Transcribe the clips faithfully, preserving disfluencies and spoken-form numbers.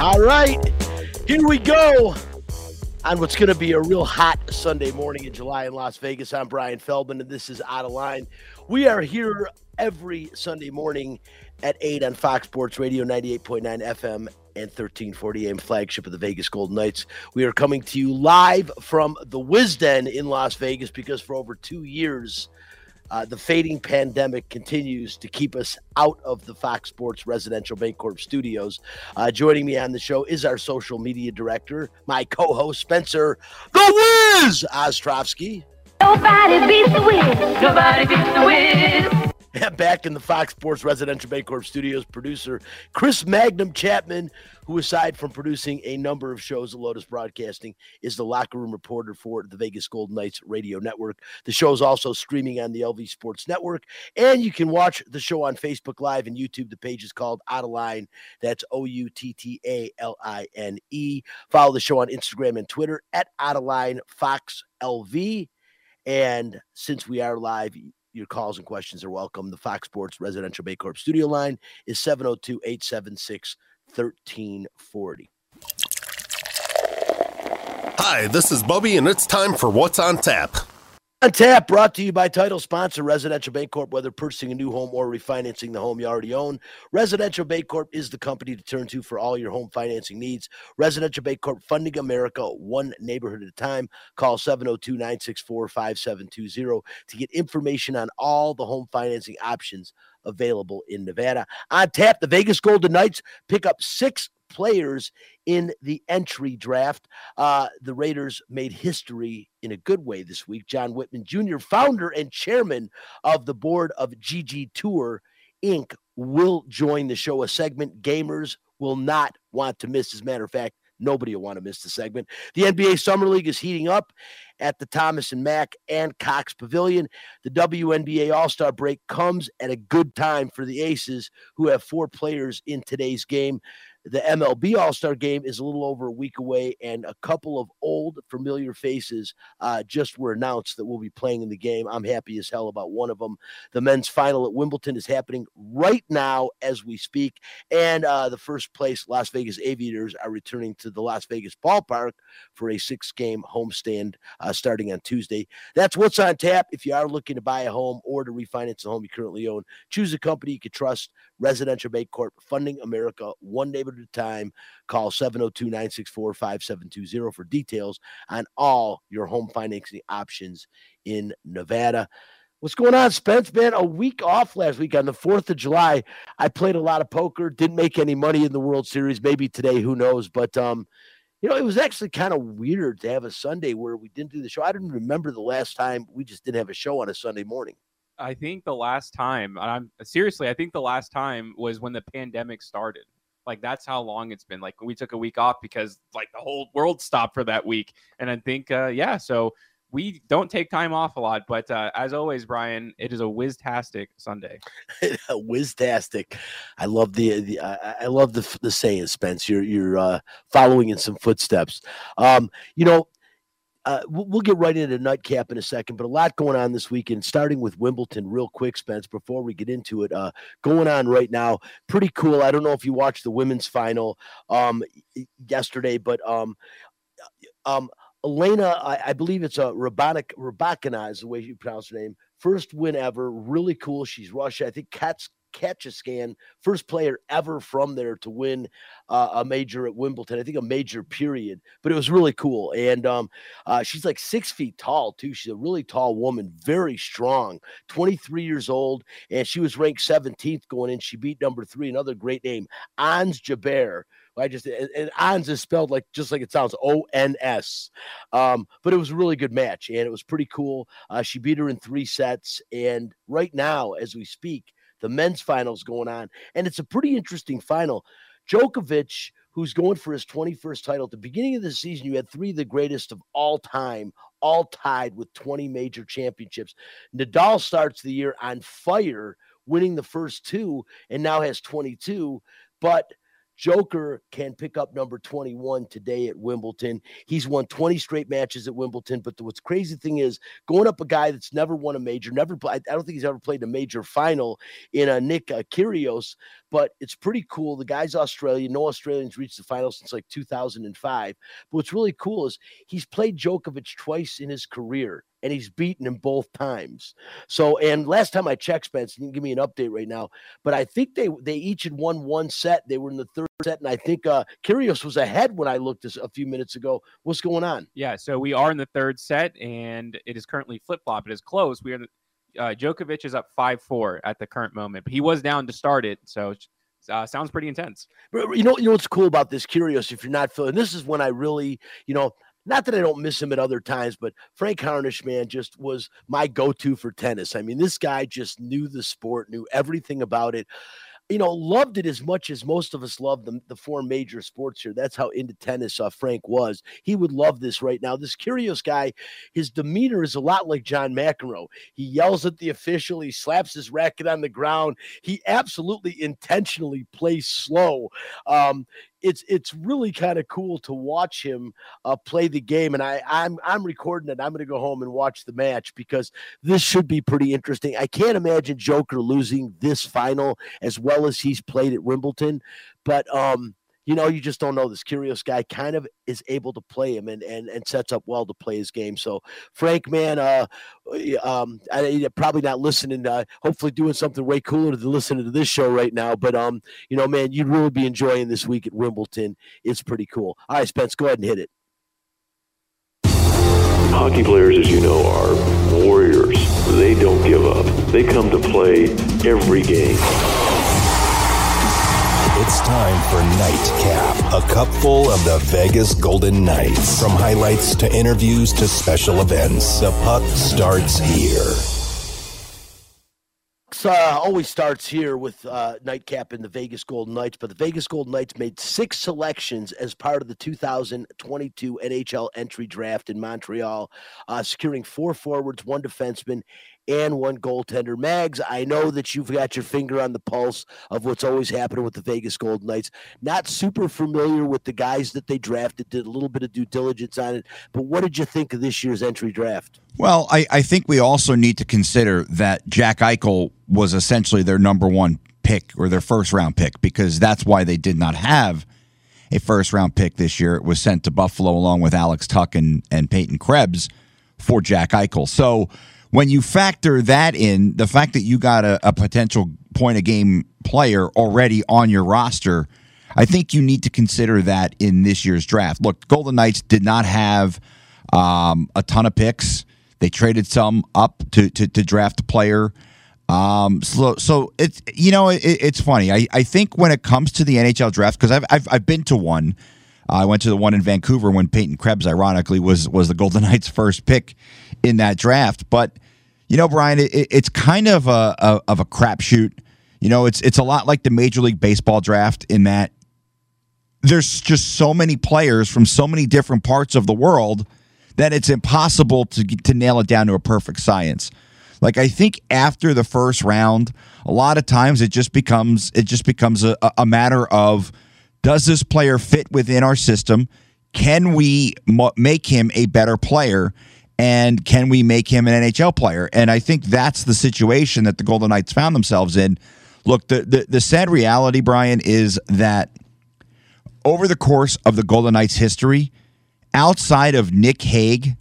All right, here we go on what's going to be a real hot Sunday morning in July in Las Vegas. I'm Brian Feldman, and this is Outta Line. We are here every Sunday morning at eight on Fox Sports Radio, ninety-eight point nine F M and thirteen forty A M, flagship of the Vegas Golden Knights. We are coming to you live from the Wisden in Las Vegas because for over two years, Uh, the fading pandemic continues to keep us out of the Fox Sports Residential Bancorp studios. Uh, joining me on the show is our social media director, my co-host, Spencer "The Wiz" Ostrovsky. Nobody beats the Wiz. Nobody beats the Wiz. And back in the Fox Sports Residential Bancorp studios, producer Chris Magnum Chapman, who aside from producing a number of shows at Lotus Broadcasting, is the locker room reporter for the Vegas Golden Knights radio network. The show is also streaming on the L V Sports Network, and you can watch the show on Facebook Live and YouTube. The page is called Outta Line. That's O U T T A L I N E. Follow the show on Instagram and Twitter at Outta Line Fox L V. And since we are live, your calls and questions are welcome. The Fox Sports Residential Bancorp studio line is seven oh two, eight seven six, one three four oh. Hi, this is Bubby, and it's time for What's on Tap. On Tap, brought to you by title sponsor Residential Bancorp. Whether purchasing a new home or refinancing the home you already own, Residential Bancorp is the company to turn to for all your home financing needs. Residential Bancorp, funding America one neighborhood at a time. Call seven oh two, nine six four, five seven two zero to get information on all the home financing options available in Nevada. On Tap, the Vegas Golden Knights pick up six players in the entry draft. Uh, the Raiders made history in a good way this week. John Whitman Junior, founder and chairman of the board of G G Tour Incorporated, will join the show, a segment gamers will not want to miss. As a matter of fact, nobody will want to miss the segment. The N B A Summer League is heating up at the Thomas and Mack and Cox Pavilion. The W N B A All-Star break comes at a good time for the Aces, who have four players in today's game. The M L B All-Star Game is a little over a week away, and a couple of old, familiar faces uh, just were announced that will be playing in the game. I'm happy as hell about one of them. The men's final at Wimbledon is happening right now as we speak, and uh, the first place Las Vegas Aviators are returning to the Las Vegas ballpark for a six-game homestand uh, starting on Tuesday. That's what's on tap. If you are looking to buy a home or to refinance the home you currently own, choose a company you can trust. Residential Bancorp, funding America one neighborhood at a time. Call seven oh two, nine six four, five seven two zero for details on all your home financing options in Nevada. What's going on, Spence? Man, a week off last week on the fourth of July. I played a lot of poker, didn't make any money in the World Series. Maybe today, who knows? But, um, you know, it was actually kind of weird to have a Sunday where we didn't do the show. I didn't remember the last time we just didn't have a show on a Sunday morning. I think the last time, and I'm seriously, I think the last time was when the pandemic started. Like, that's how long it's been. Like, we took a week off because, like, the whole world stopped for that week. And I think, uh, yeah, so we don't take time off a lot. But uh, as always, Brian, it is a whiz-tastic Sunday. Whiz-tastic. I love the, the I love the the saying, Spence. You're you're uh, following in some footsteps. Um, you know. Uh, we'll get right into Nightcap in a second, but a lot going on this weekend, starting with Wimbledon real quick, Spence, before we get into it. Uh, going on right now, pretty cool. I don't know if you watched the women's final um, yesterday, but um, um, Elena, I, I believe it's uh, Rybakina is the way you pronounce her name. First win ever, really cool. She's Russia. I think Katz. Catch a scan, first player ever from there to win uh, a major at Wimbledon. I think a major period, but it was really cool. And um, uh, she's like six feet tall too. She's a really tall woman, very strong, twenty-three years old. And she was ranked seventeenth going in. She beat number three, another great name, Ons Jabeur. I just, and, and Ons is spelled like, just like it sounds, O N S. Um, but it was a really good match and it was pretty cool. Uh, she beat her in three sets. And right now, as we speak, the men's finals going on, and it's a pretty interesting final. Djokovic, who's going for his twenty-first title. At the beginning of the season, you had three of the greatest of all time, all tied with twenty major championships. Nadal starts the year on fire, winning the first two, and now has twenty-two. But Joker can pick up number twenty-one today at Wimbledon. He's won twenty straight matches at Wimbledon, but the, what's crazy thing is going up a guy that's never won a major, never, I don't think he's ever played a major final in a Nick uh, Kyrgios, but it's pretty cool. The guy's Australian. No Australians reached the final since like two thousand five. But what's really cool is he's played Djokovic twice in his career, and he's beaten him both times. So, and last time I checked, Spence, you can give me an update right now, but I think they they each had won one set. They were in the third set, and I think uh, Kyrgios was ahead when I looked this a few minutes ago. What's going on? Yeah, so we are in the third set, and it is currently flip-flop. It is close. We are uh, Djokovic is up five four at the current moment, but he was down to start it, so Uh, sounds pretty intense. But you know, you know what's cool about this, Kyrgios, if you're not feeling, this is when I really, you know, not that I don't miss him at other times, but Frank Harnish, man, just was my go-to for tennis. I mean, this guy just knew the sport, knew everything about it. You know, loved it as much as most of us love the, the four major sports here. That's how into tennis uh, Frank was. He would love this right now. This Kyrgios guy, his demeanor is a lot like John McEnroe. He yells at the official. He slaps his racket on the ground. He absolutely intentionally plays slow. Um, it's it's really kind of cool to watch him uh, play the game. And I, I'm, I'm recording it. I'm going to go home and watch the match because this should be pretty interesting. I can't imagine Joker losing this final as well as he's played at Wimbledon, but um, you know, you just don't know. This Kyrgios guy kind of is able to play him and and and sets up well to play his game. So Frank, man, uh, um, I, probably not listening. Uh, hopefully, doing something way cooler than listening to this show right now. But um, you know, man, you'd really be enjoying this week at Wimbledon. It's pretty cool. All right, Spence, go ahead and hit it. Hockey players, as you know, are warriors. They don't give up. They come to play every game. It's time for Nightcap, a cupful of the Vegas Golden Knights. From highlights to interviews to special events, the puck starts here. Uh, always starts here with uh, Nightcap and the Vegas Golden Knights, but the Vegas Golden Knights made six selections as part of the two thousand twenty-two N H L entry draft in Montreal, uh, securing four forwards, one defenseman, and one goaltender. Mags, I know that you've got your finger on the pulse of what's always happening with the Vegas Golden Knights. Not super familiar with the guys that they drafted, did a little bit of due diligence on it, but what did you think of this year's entry draft? Well, I, I think we also need to consider that Jack Eichel was essentially their number one pick or their first round pick, because that's why they did not have a first round pick this year. It was sent to Buffalo along with Alex Tuch and, and Peyton Krebs for Jack Eichel. So when you factor that in, the fact that you got a, a potential point a game player already on your roster, I think you need to consider that in this year's draft. Look, Golden Knights did not have um, a ton of picks. They traded some up to to, to draft a player. Um, so, so it's you know it, it's funny. I, I think when it comes to the N H L draft, because I've, I've I've been to one. I went to the one in Vancouver when Peyton Krebs, ironically, was was the Golden Knights' first pick in that draft. But you know, Brian, it, it's kind of a, a of a crapshoot. You know, it's it's a lot like the Major League Baseball draft in that there's just so many players from so many different parts of the world that it's impossible to to nail it down to a perfect science. Like, I think after the first round, a lot of times it just becomes it just becomes a, a matter of, does this player fit within our system? Can we mo- make him a better player? And can we make him an N H L player? And I think that's the situation that the Golden Knights found themselves in. Look, the, the, the sad reality, Brian, is that over the course of the Golden Knights' history, outside of Nick Hague,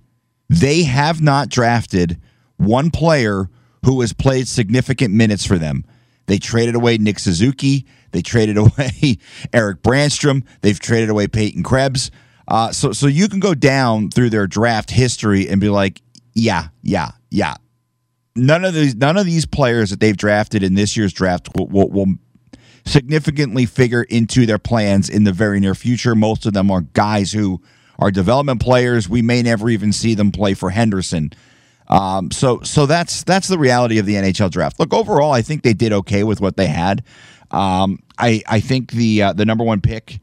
they have not drafted one player who has played significant minutes for them. They traded away Nick Suzuki. They traded away Eric Branstrom. They've traded away Peyton Krebs. Uh, so so you can go down through their draft history and be like, yeah, yeah, yeah. None of these none of these players that they've drafted in this year's draft will, will, will significantly figure into their plans in the very near future. Most of them are guys who are development players. We may never even see them play for Henderson. Um, so, so that's that's the reality of the N H L draft. Look, overall, I think they did okay with what they had. Um, I I think the uh, the number one pick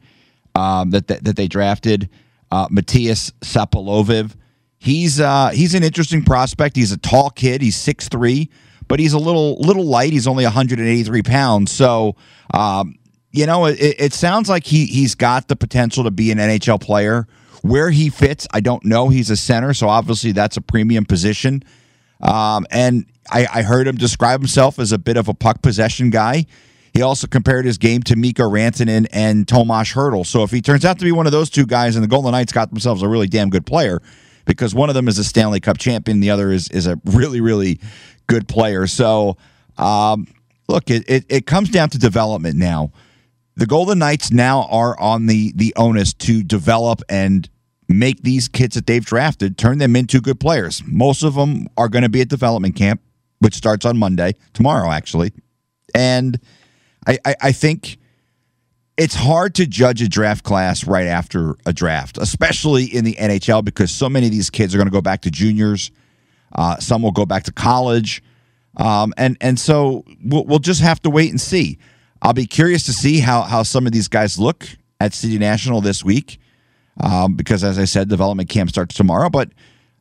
um, that, that that they drafted, uh, Matias Sapolovic, he's uh, he's an interesting prospect. He's a tall kid. He's six three, but he's a little little light. He's only one hundred eighty-three pounds. So um, you know, it, it sounds like he, he's got the potential to be an N H L player. Where he fits, I don't know. He's a center, so obviously that's a premium position. Um, and I, I heard him describe himself as a bit of a puck possession guy. He also compared his game to Mika Rantanen and Tomas Hertl. So if he turns out to be one of those two guys, and the Golden Knights got themselves a really damn good player, because one of them is a Stanley Cup champion, the other is is a really, really good player. So, um, look, it, it, it comes down to development now. The Golden Knights now are on the the onus to develop and make these kids that they've drafted, turn them into good players. Most of them are going to be at development camp, which starts on Monday, tomorrow actually. And I, I, I think it's hard to judge a draft class right after a draft, especially in the N H L, because so many of these kids are going to go back to juniors. Uh, some will go back to college. Um, and, and so we'll, we'll just have to wait and see. I'll be curious to see how, how some of these guys look at City National this week um, because, as I said, development camp starts tomorrow. But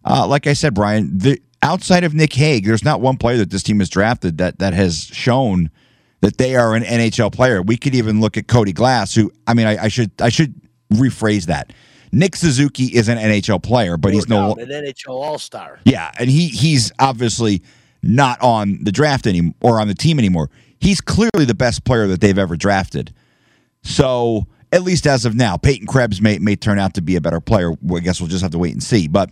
uh, like I said, Brian, the, outside of Nick Hague, there's not one player that this team has drafted that that has shown that they are an N H L player. We could even look at Cody Glass, who, I mean, I, I should I should rephrase that. Nick Suzuki is an N H L player, but he's no, no an N H L All-Star. Yeah, and he he's obviously not on the draft anymore or on the team anymore. He's clearly the best player that they've ever drafted. So, at least as of now, Peyton Krebs may, may turn out to be a better player. I guess we'll just have to wait and see. But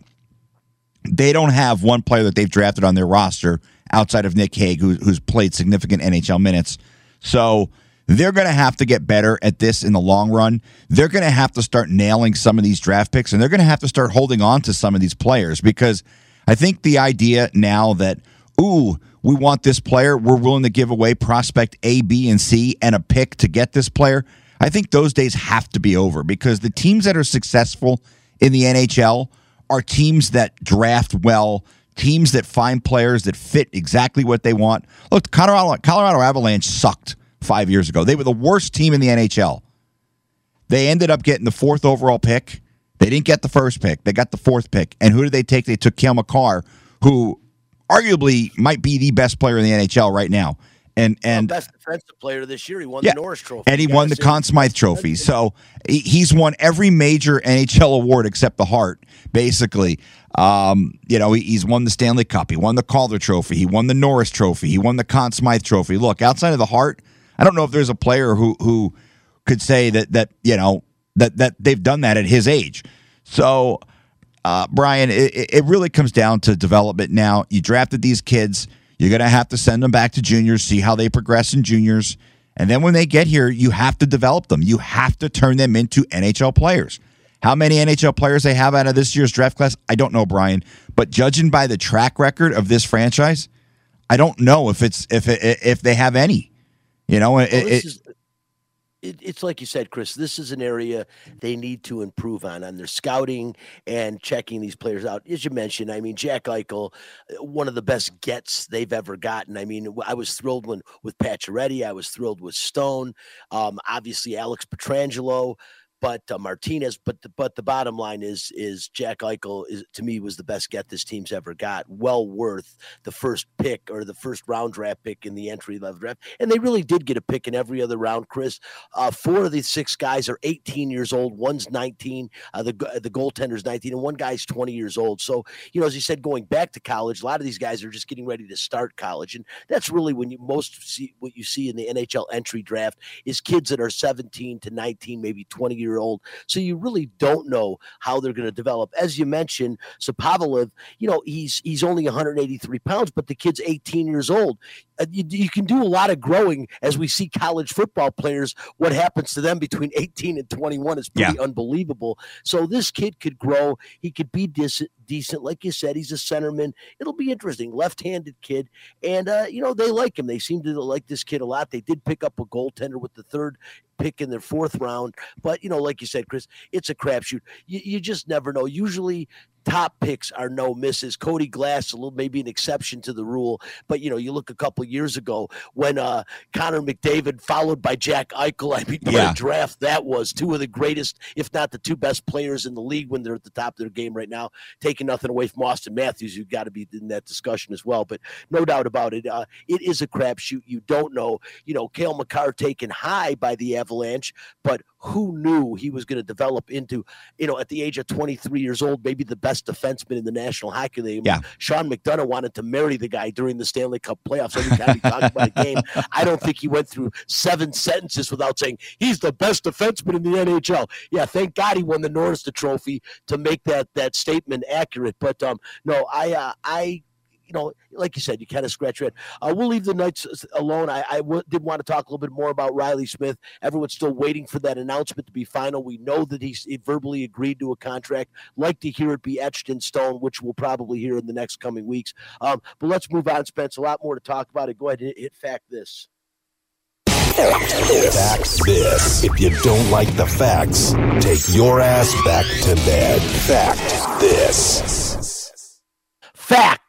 they don't have one player that they've drafted on their roster outside of Nick Hague, who, who's played significant N H L minutes. So, they're going to have to get better at this in the long run. They're going to have to start nailing some of these draft picks, and they're going to have to start holding on to some of these players, because I think the idea now that, ooh, we want this player, we're willing to give away prospect A, B, and C and a pick to get this player, I think those days have to be over, because the teams that are successful in the N H L are teams that draft well, teams that find players that fit exactly what they want. Look, Colorado, Colorado Avalanche sucked five years ago. They were the worst team in the N H L. They ended up getting the fourth overall pick. They didn't get the first pick. They got the fourth pick. And who did they take? They took Cale Makar, who arguably might be the best player in the N H L right now. And and well, best defensive player this year. He won yeah, the Norris Trophy. And he won the Conn Smythe Trophy. So he's won every major N H L award except the Hart, basically. Um, you know, he's won the Stanley Cup. He won the Calder Trophy. He won the Norris Trophy. He won the Conn Smythe Trophy. Look, outside of the Hart, I don't know if there's a player who who could say that, that you know, that, that they've done that at his age. So Uh, Brian, it, it really comes down to development now. You drafted these kids. You're going to have to send them back to juniors, see how they progress in juniors. And then when they get here, you have to develop them. You have to turn them into N H L players. How many N H L players they have out of this year's draft class, I don't know, Brian. But judging by the track record of this franchise, I don't know if it's if it, if they have any. You know, well, it, it, is, it, it's like you said, Chris, this is an area they need to improve on, on their scouting and checking these players out. As you mentioned, I mean, Jack Eichel, one of the best gets they've ever gotten. I mean, I was thrilled when, with Pacioretty. I was thrilled with Stone. Um, obviously, Alex Pietrangelo. But uh, Martinez, but the, but the bottom line is is Jack Eichel is, to me, was the best get this team's ever got. Well worth the first pick or the first round draft pick in the entry level draft, and they really did get a pick in every other round. Chris, uh, four of these six guys are eighteen years old. One's nineteen. Uh, the the goaltender's nineteen, and one guy's twenty years old. So you know, as you said, going back to college, a lot of these guys are just getting ready to start college, and that's really when you most see what you see in the N H L entry draft is kids that are seventeen to nineteen, maybe twenty years old. So you really don't know how they're going to develop. As you mentioned, Sapovilev, you know, he's he's only one hundred eighty-three pounds, but the kid's eighteen years old. Uh, you, you can do a lot of growing, as we see college football players, what happens to them between eighteen and twenty-one is pretty yeah. unbelievable. So this kid could grow. He could be dis- decent. Like you said, he's a centerman. It'll be interesting. Left-handed kid. And, uh, you know, they like him. They seem to like this kid a lot. They did pick up a goaltender with the third pick in their fourth round. But, you know, like you said, Chris, it's a crapshoot. You, you just never know. Usually top picks are no misses. Cody Glass, a little maybe an exception to the rule, but you know, you look a couple years ago when uh, Connor McDavid followed by Jack Eichel. I mean, what yeah. a draft that was. Two of the greatest, if not the two best players in the league when they're at the top of their game right now. Taking nothing away from Austin Matthews, you've got to be in that discussion as well. But no doubt about it, uh, it is a crapshoot. You don't know. You know, Cale Makar taken high by the Avalanche, but who knew he was going to develop into, you know, at the age of twenty-three years old, maybe the best defenseman in the National Hockey League. Yeah. Sean McDonough wanted to marry the guy during the Stanley Cup playoffs. Every time he talked about a game, I don't think he went through seven sentences without saying he's the best defenseman in the N H L. Yeah, thank God he won the Norris Trophy to make that that statement accurate. But um, no, I uh, I. You know, like you said, you kind of scratch your head. Uh, we'll leave the Knights alone. I, I w- did want to talk a little bit more about Riley Smith. Everyone's still waiting for that announcement to be final. We know that he's, he verbally agreed to a contract. Like to hear it be etched in stone, which we'll probably hear in the next coming weeks. Um, but let's move on, Spence. A lot more to talk about it. Go ahead and hit, hit fact this. Fact this. Fact this. If you don't like the facts, take your ass back to bed. Fact this. Fact.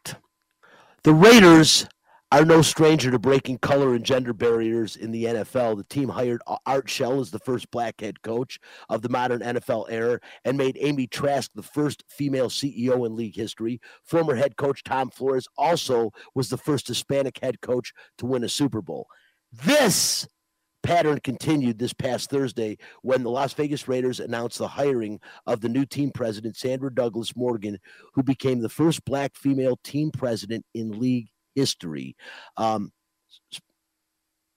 The Raiders are no stranger to breaking color and gender barriers in the N F L. The team hired Art Shell as the first black head coach of the modern N F L era and made Amy Trask the first female C E O in league history. Former head coach Tom Flores also was the first Hispanic head coach to win a Super Bowl. This pattern continued this past Thursday when the Las Vegas Raiders announced the hiring of the new team president, Sandra Douglas Morgan, who became the first black female team president in league history. Um, it's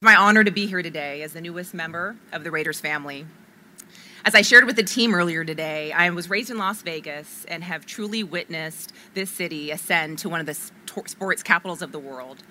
my honor to be here today as the newest member of the Raiders family. As I shared with the team earlier today, I was raised in Las Vegas and have truly witnessed this city ascend to one of the sports capitals of the world.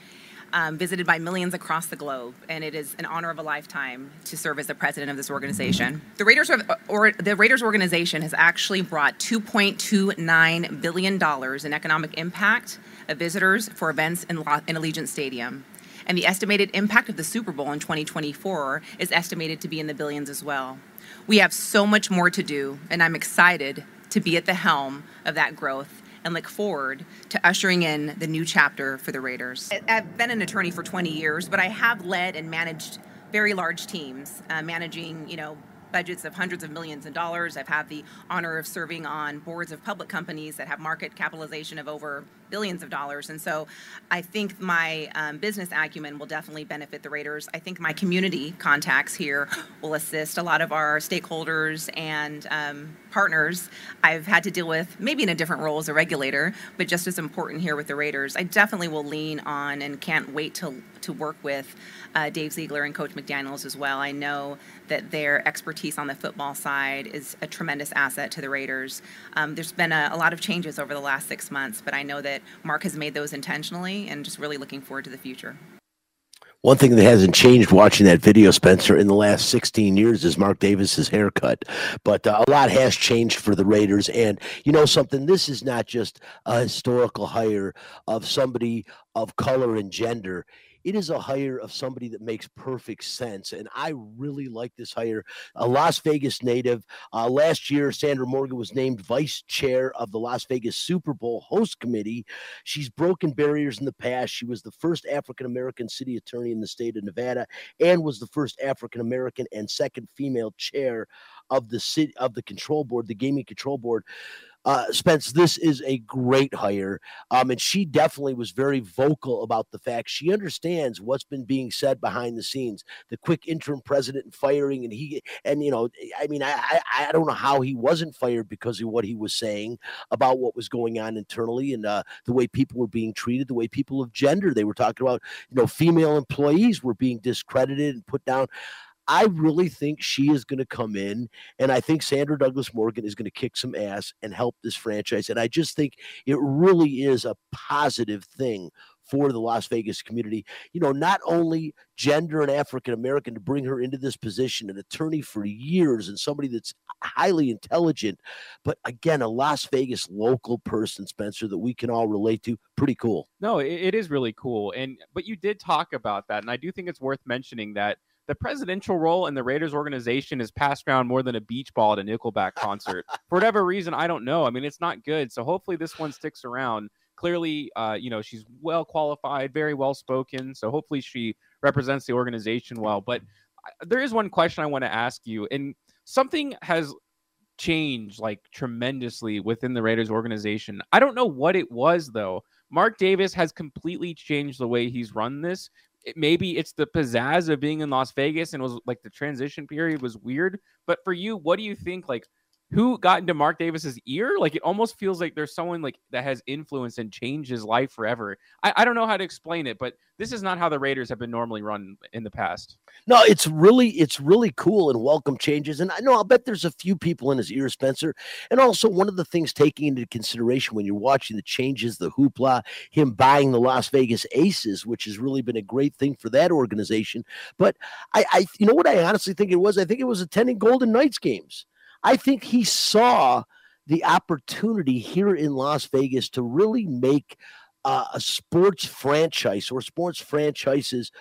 Um, visited by millions across the globe, and it is an honor of a lifetime to serve as the president of this organization. The Raiders, or the Raiders organization has actually brought two point two nine billion dollars in economic impact of visitors for events in, in Allegiant Stadium. And the estimated impact of the Super Bowl in twenty twenty-four is estimated to be in the billions as well. We have so much more to do, and I'm excited to be at the helm of that growth and look forward to ushering in the new chapter for the Raiders. I've been an attorney for twenty years, but I have led and managed very large teams, uh, managing, you know, budgets of hundreds of millions of dollars. I've had the honor of serving on boards of public companies that have market capitalization of over billions of dollars. And so I think my um, business acumen will definitely benefit the Raiders. I think my community contacts here will assist a lot of our stakeholders and um, partners I've had to deal with, maybe in a different role as a regulator, but just as important here with the Raiders. I definitely will lean on and can't wait to, to work with uh, Dave Ziegler and Coach McDaniels as well. I know that their expertise on the football side is a tremendous asset to the Raiders. Um, there's been a, a lot of changes over the last six months, but I know that Mark has made those intentionally and just really looking forward to the future. One thing that hasn't changed watching that video, Spencer, in the last sixteen years is Mark Davis's haircut. But uh, a lot has changed for the Raiders. And you know something, this is not just a historical hire of somebody of color and gender. It is a hire of somebody that makes perfect sense, and I really like this hire. A Las Vegas native. Uh, last year, Sandra Morgan was named vice chair of the Las Vegas Super Bowl host committee. She's broken barriers in the past. She was the first African-American city attorney in the state of Nevada and was the first African-American and second female chair of the city, of the control board, the gaming control board. Uh, Spence, this is a great hire, um, and she definitely was very vocal about the fact she understands what's been being said behind the scenes. The quick interim president and firing, and he, and you know, I mean, I, I, I don't know how he wasn't fired because of what he was saying about what was going on internally and uh, the way people were being treated, the way people of gender. They were talking about, you know, female employees were being discredited and put down. I really think she is going to come in, and I think Sandra Douglas Morgan is going to kick some ass and help this franchise. And I just think it really is a positive thing for the Las Vegas community. You know, not only gender and African-American, to bring her into this position, an attorney for years and somebody that's highly intelligent, but again, a Las Vegas local person, Spencer, that we can all relate to. Pretty cool. No, it is really cool. And, but you did talk about that. And I do think it's worth mentioning that the presidential role in the Raiders organization is passed around more than a beach ball at a Nickelback concert. For whatever reason, I don't know. I mean, it's not good. So hopefully this one sticks around. Clearly, uh, you know, she's well qualified, very well spoken. So hopefully she represents the organization well. But there is one question I want to ask you, and something has changed like tremendously within the Raiders organization. I don't know what it was, though. Mark Davis has completely changed the way he's run this. It, maybe it's the pizzazz of being in Las Vegas, and it was like the transition period was weird. But for you, what do you think? Like, who got into Mark Davis's ear? Like, it almost feels like there's someone like that has influence and changed his life forever. I, I don't know how to explain it, but this is not how the Raiders have been normally run in the past. No, it's really, it's really cool and welcome changes. And I know, I'll bet there's a few people in his ear, Spencer. And also, one of the things taking into consideration when you're watching the changes, the hoopla, him buying the Las Vegas Aces, which has really been a great thing for that organization. But I, I you know what I honestly think it was? I think it was attending Golden Knights games. I think he saw the opportunity here in Las Vegas to really make uh, a sports franchise or sports franchises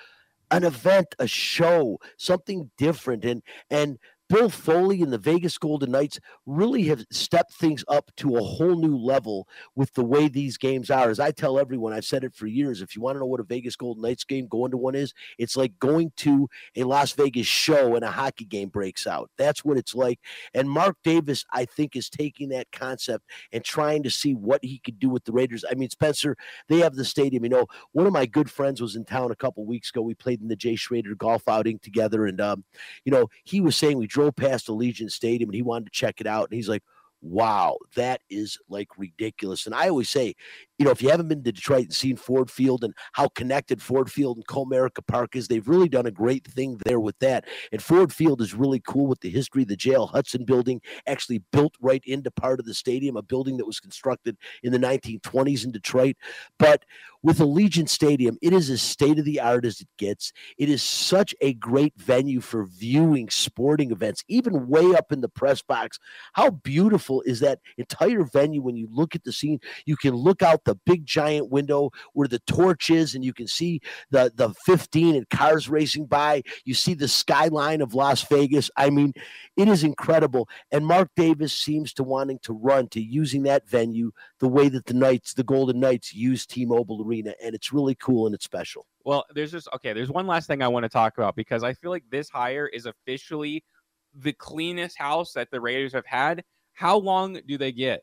an event, a show, something different. And and Bill Foley and the Vegas Golden Knights really have stepped things up to a whole new level with the way these games are. As I tell everyone, I've said it for years, if you want to know what a Vegas Golden Knights game going to one is, it's like going to a Las Vegas show and a hockey game breaks out. That's what it's like. And Mark Davis, I think, is taking that concept and trying to see what he could do with the Raiders. I mean, Spencer, they have the stadium. You know, one of my good friends was in town a couple weeks ago. We played in the Jay Schrader golf outing together. And, um, you know, he was saying we drove past Allegiant Stadium and he wanted to check it out. And he's like, wow, that is like ridiculous. And I always say, you know, if you haven't been to Detroit and seen Ford Field and how connected Ford Field and Comerica Park is, they've really done a great thing there with that. And Ford Field is really cool with the history of the J L Hudson building, actually built right into part of the stadium, a building that was constructed in the nineteen twenties in Detroit. But with Allegiant Stadium, it is as state-of-the-art as it gets. It is such a great venue for viewing sporting events, even way up in the press box. How beautiful is that entire venue when you look at the scene? You can look out the big giant window where the torch is, and you can see the, the fifteen and cars racing by. You see the skyline of Las Vegas. I mean, it is incredible. And Mark Davis seems to wanting to run to using that venue the way that the Knights, the Golden Knights, use T-Mobile Arena. And it's really cool and it's special. Well, there's just okay, there's one last thing I want to talk about, because I feel like this hire is officially the cleanest house that the Raiders have had. How long do they get?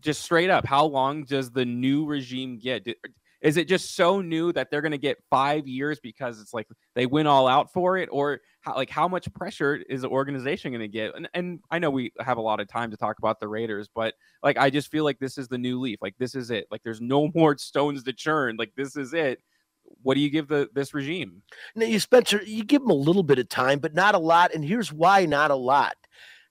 Just straight up, how long does the new regime get? Is it just so new that they're going to get five years because it's like they went all out for it? Or how, like, how much pressure is the organization going to get? And, and I know we have a lot of time to talk about the Raiders, but like, I just feel like this is the new leaf. Like, this is it. Like, there's no more stones to churn. Like, this is it. What do you give the this regime? Now, you, Spencer, you give them a little bit of time, but not a lot. And here's why not a lot.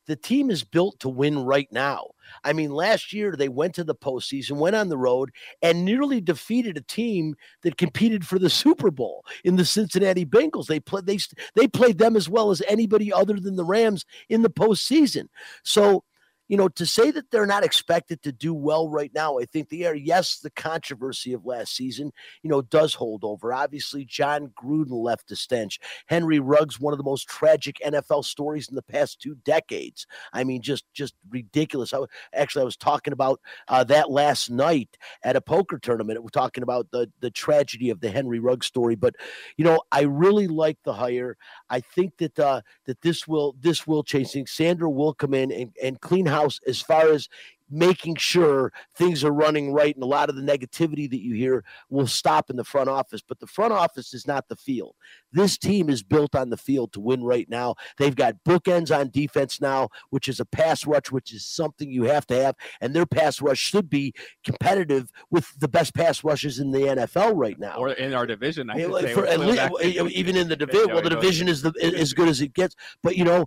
The team is built to win right now. I mean, last year they went to the postseason, went on the road, and nearly defeated a team that competed for the Super Bowl in the Cincinnati Bengals. They played they they played them as well as anybody other than the Rams in the postseason. So, you know, to say that they're not expected to do well right now, I think they are. Yes, the controversy of last season, you know, does hold over. Obviously, John Gruden left a stench. Henry Ruggs, one of the most tragic N F L stories in the past two decades. I mean, just just ridiculous. I, actually, I was talking about uh, that last night at a poker tournament. We're talking about the, the tragedy of the Henry Ruggs story. But, you know, I really like the hire. I think that uh, that this will this will change things. Sandra will come in and, and clean house. House as far as making sure things are running right, and a lot of the negativity that you hear will stop in the front office. But the front office is not the field. This team is built on the field to win right now. They've got bookends on defense now, which is a pass rush, which is something you have to have, and their pass rush should be competitive with the best pass rushes in the N F L right now, or in our division. I should say, for, at least, even in the division. Well, the division is the as good as it gets. But you know.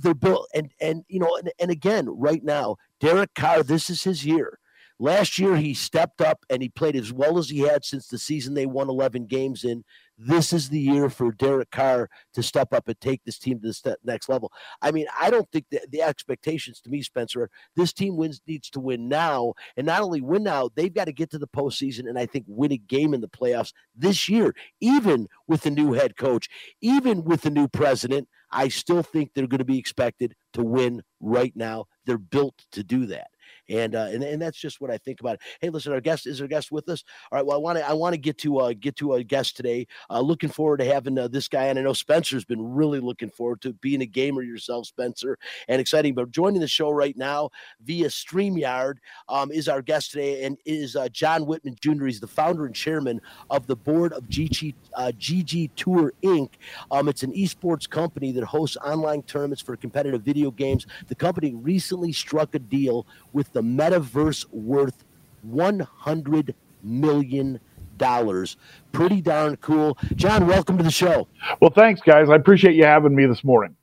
They're built, and, and you know, and, and again, right now, Derek Carr, this is his year. Last year, he stepped up, and he played as well as he had since the season they won eleven games in. This is the year for Derek Carr to step up and take this team to the next level. I mean, I don't think that the expectations to me, Spencer, are this team wins needs to win now. And not only win now, they've got to get to the postseason and I think win a game in the playoffs this year, even with the new head coach, even with the new president. I still think they're going to be expected to win right now. They're built to do that. And, uh, and and that's just what I think about it. Hey, listen, our guest is our guest with us. All right. Well, I want to I want to get to uh, get to a guest today. Uh, looking forward to having uh, this guy. And I know Spencer's been really looking forward to being a gamer yourself, Spencer, and exciting. But joining the show right now via StreamYard um, is our guest today, and is uh, John Whitman Junior He's the founder and chairman of the board of G G uh, G G Tour Incorporated. Um, it's an esports company that hosts online tournaments for competitive video games. The company recently struck a deal with the metaverse worth one hundred million dollars. Pretty darn cool. John, welcome to the show. Well, thanks, guys. I appreciate you having me this morning.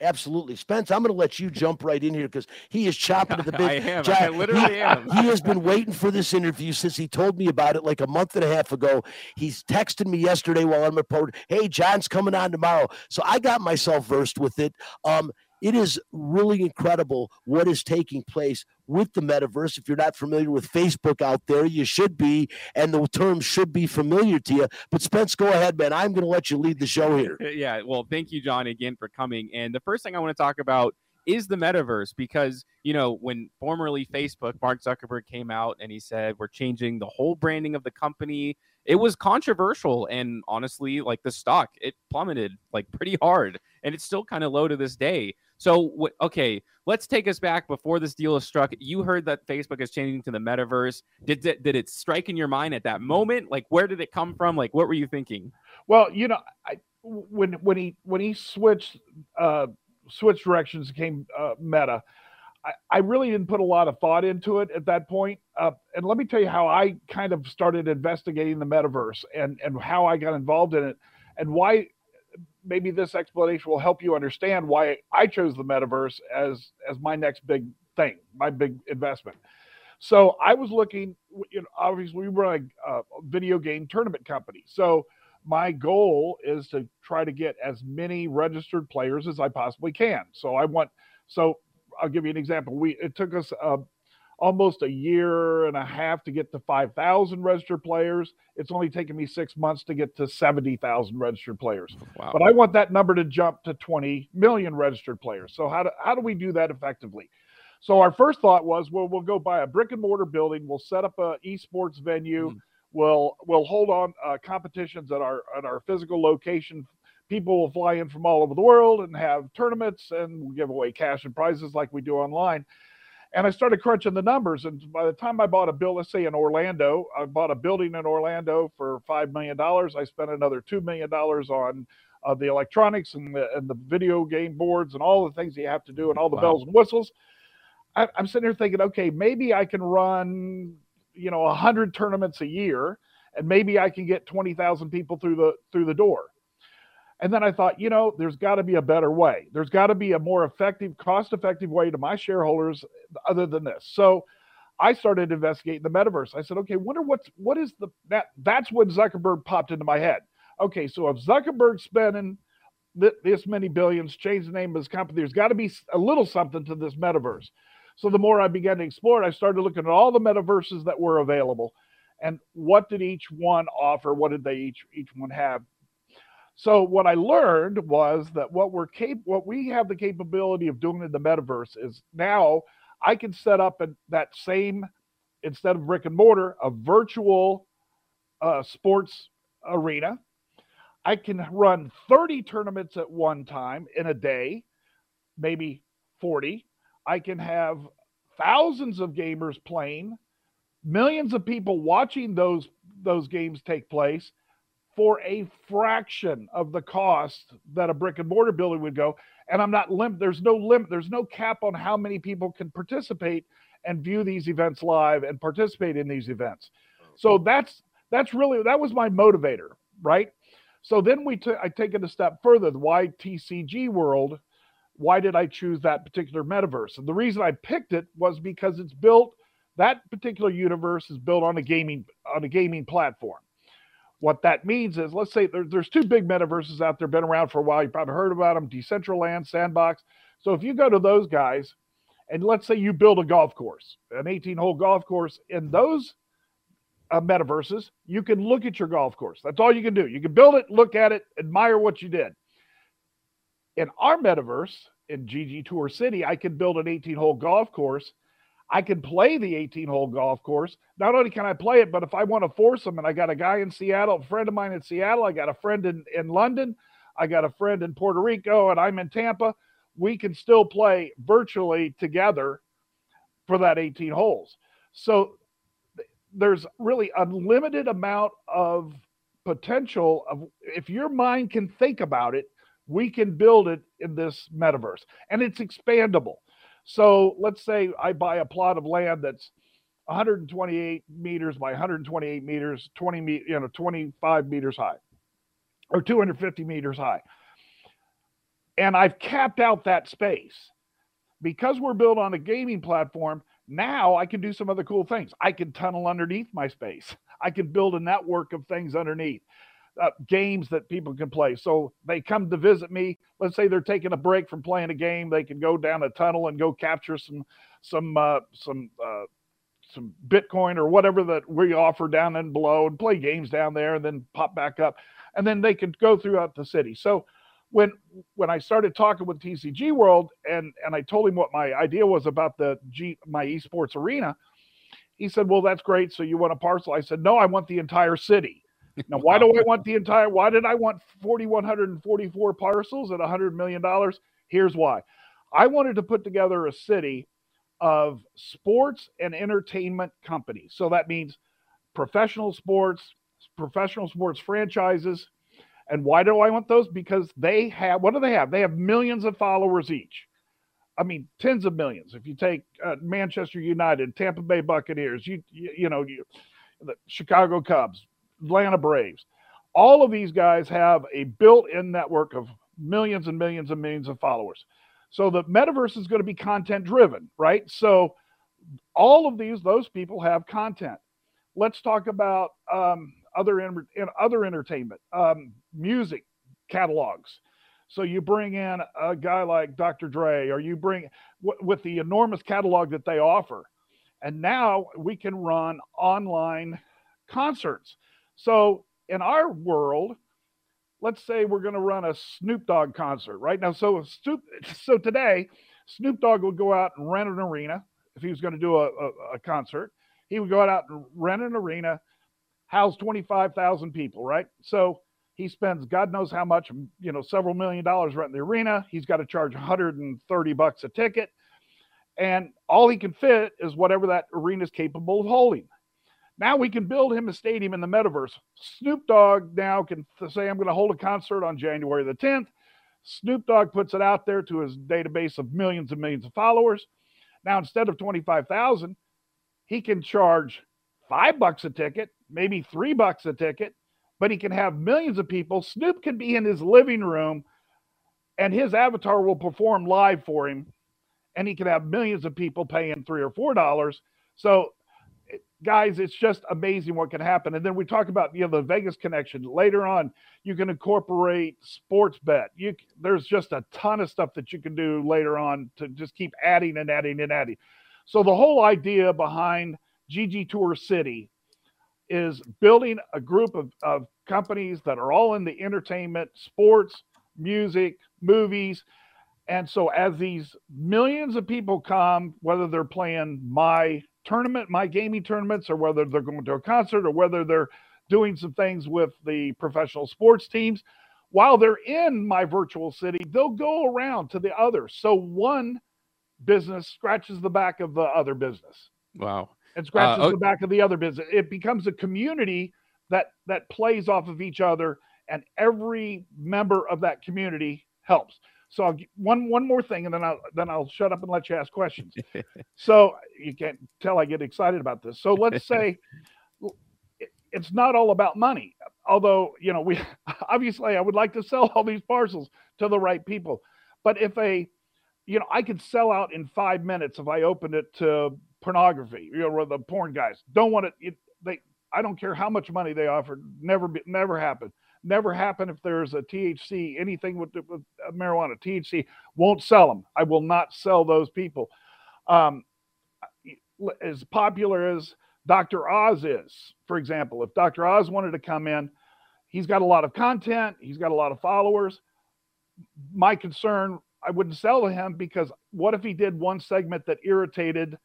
Absolutely. Spence, I'm going to let you jump right in here because he is chopping to the bit. I am. John, I literally he, am. He has been waiting for this interview since he told me about it like a month and a half ago. He's texted me yesterday while I'm reporting, hey, John's coming on tomorrow. So I got myself versed with it. Um, It is really incredible what is taking place with the metaverse. If you're not familiar with Facebook out there, you should be, and the term should be familiar to you. But Spence, go ahead, man. I'm going to let you lead the show here. Yeah, well, thank you, John, again for coming. And the first thing I want to talk about is the metaverse, because, you know, when formerly Facebook, Mark Zuckerberg came out and he said, we're changing the whole branding of the company. It was controversial. And honestly, like the stock, it plummeted like pretty hard, and it's still kind of low to this day. So, okay, let's take us back before this deal is struck. You heard that Facebook is changing to the metaverse. Did, did, did it strike in your mind at that moment? Like, where did it come from? Like, what were you thinking? Well, you know, I, when, when he, when he switched, uh, switched directions, became uh, meta, I, I really didn't put a lot of thought into it at that point. Uh, and let me tell you how I kind of started investigating the metaverse and, and how I got involved in it, and why. Maybe this explanation will help you understand why I chose the metaverse as, as my next big thing, my big investment. So I was looking, you know, obviously we run a, a video game tournament company. So my goal is to try to get as many registered players as I possibly can. So I want, so I'll give you an example. We, it took us uh, almost a year and a half to get to five thousand registered players. It's only taken me six months to get to seventy thousand registered players. Wow. But I want that number to jump to twenty million registered players. So how do, how do we do that effectively? So our first thought was, well, we'll go buy a brick and mortar building. We'll set up an esports venue. Mm. We'll, we'll hold on uh, competitions at our, at our physical location. People will fly in from all over the world and have tournaments, and we'll give away cash and prizes like we do online. And I started crunching the numbers. And by the time I bought a bill, let's say in Orlando, I bought a building in Orlando for five million dollars. I spent another two million dollars on uh, the electronics and the, and the video game boards and all the things you have to do and all the wow. bells and whistles. I, I'm sitting here thinking, okay, maybe I can run, you know, one hundred tournaments a year, and maybe I can get twenty thousand people through the, through the door. And then I thought, you know, there's got to be a better way. There's got to be a more effective, cost-effective way to my shareholders other than this. So I started investigating the metaverse. I said, okay, wonder what's, what is the, that, that's when Zuckerberg popped into my head. Okay, so if Zuckerberg's spending th- this many billions, change the name of his company, there's got to be a little something to this metaverse. So the more I began to explore it, I started looking at all the metaverses that were available, and what did each one offer? What did they each, each one have? So what I learned was that what we're cap- what we have the capability of doing in the metaverse is now I can set up a, that same, instead of brick and mortar, a virtual uh, sports arena. I can run thirty tournaments at one time in a day, maybe forty. I can have thousands of gamers playing, millions of people watching those those games take place, for a fraction of the cost that a brick and mortar building would go. And I'm not limp. There's no limit. There's no cap on how many people can participate and view these events live and participate in these events. So that's, that's really, that was my motivator. Right. So then we took, I take it a step further. Why T C G World? Why did I choose that particular metaverse? And the reason I picked it was because it's built, that particular universe is built on a gaming, on a gaming platform. What that means is, let's say there, there's two big metaverses out there, been around for a while. You probably heard about them, Decentraland, Sandbox. So if you go to those guys, and let's say you build a golf course, an eighteen-hole golf course, in those uh, metaverses, you can look at your golf course. That's all you can do. You can build it, look at it, admire what you did. In our metaverse, in G G Tour City, I can build an eighteen-hole golf course. I can play the eighteen-hole golf course. Not only can I play it, but if I want to foursome, and I got a guy in Seattle, a friend of mine in Seattle, I got a friend in, in London, I got a friend in Puerto Rico, and I'm in Tampa, we can still play virtually together for that eighteen holes. So th- there's really unlimited amount of potential. Of, if your mind can think about it, we can build it in this metaverse, and it's expandable. So let's say I buy a plot of land that's one hundred twenty-eight meters by one hundred twenty-eight meters, twenty, you know, twenty-five meters high, or two hundred fifty meters high. And I've capped out that space. Because we're built on a gaming platform, now I can do some other cool things. I can tunnel underneath my space. I can build a network of things underneath. Uh, games that people can play. So they come to visit me. Let's say they're taking a break from playing a game. They can go down a tunnel and go capture some some uh, some uh, some Bitcoin or whatever that we offer down and below, and play games down there, and then pop back up. And then they can go throughout the city. So when when I started talking with T C G World, and and I told him what my idea was about the G, my esports arena, he said, "Well, that's great. So you want a parcel?" I said, "No, I want the entire city." Now, why do I want the entire, why did I want four thousand one hundred forty-four parcels at one hundred million dollars? Here's why. I wanted to put together a city of sports and entertainment companies. So that means professional sports, professional sports franchises. And why do I want those? Because they have, what do they have? They have millions of followers each. I mean, tens of millions. If you take uh, Manchester United, Tampa Bay Buccaneers, you, you, you know, you, the Chicago Cubs, Atlanta Braves, all of these guys have a built-in network of millions and millions and millions of followers. So the metaverse is going to be content-driven, right? So all of these, those people have content. Let's talk about um, other in, in other entertainment, um, music catalogs. So you bring in a guy like Doctor Dre, or you bring w- with the enormous catalog that they offer, and now we can run online concerts. So in our world, let's say we're going to run a Snoop Dogg concert right now. So Snoop, so today, Snoop Dogg would go out and rent an arena. If he was going to do a, a, a concert, he would go out and rent an arena, house twenty-five thousand people, right? So he spends God knows how much, you know, several million dollars renting the arena. He's got to charge one hundred thirty bucks a ticket. And all he can fit is whatever that arena is capable of holding. Now we can build him a stadium in the metaverse. Snoop Dogg now can say, I'm going to hold a concert on January the tenth. Snoop Dogg puts it out there to his database of millions and millions of followers. Now, instead of twenty-five thousand, he can charge five bucks a ticket, maybe three bucks a ticket, but he can have millions of people. Snoop can be in his living room and his avatar will perform live for him. And he can have millions of people paying three or four dollars. So guys, it's just amazing what can happen. And then we talk about, you know, the Vegas connection. Later on, you can incorporate sports bet. You, there's just a ton of stuff that you can do later on to just keep adding and adding and adding. So the whole idea behind G G Tour City is building a group of, of companies that are all in the entertainment, sports, music, movies. And so as these millions of people come, whether they're playing my tournament, my gaming tournaments, or whether they're going to a concert, or whether they're doing some things with the professional sports teams, while they're in my virtual city, they'll go around to the others. So one business scratches the back of the other business. Wow. And scratches uh, okay. the back of the other business. It becomes a community that that plays off of each other, and every member of that community helps. So I'll get one one more thing, and then I'll then I'll shut up and let you ask questions. So you can't tell I get excited about this. So let's say it's not all about money, although, you know, we obviously I would like to sell all these parcels to the right people. But if a, you know, I could sell out in five minutes if I opened it to pornography, you know, or the porn guys don't want it. it they I don't care how much money they offered. Never, never happened. Never happened. If there's a T H C, anything with, with marijuana, T H C, won't sell them. I will not sell those people. Um, as popular as Doctor Oz is, for example, if Doctor Oz wanted to come in, he's got a lot of content. He's got a lot of followers. My concern, I wouldn't sell to him, because what if he did one segment that irritated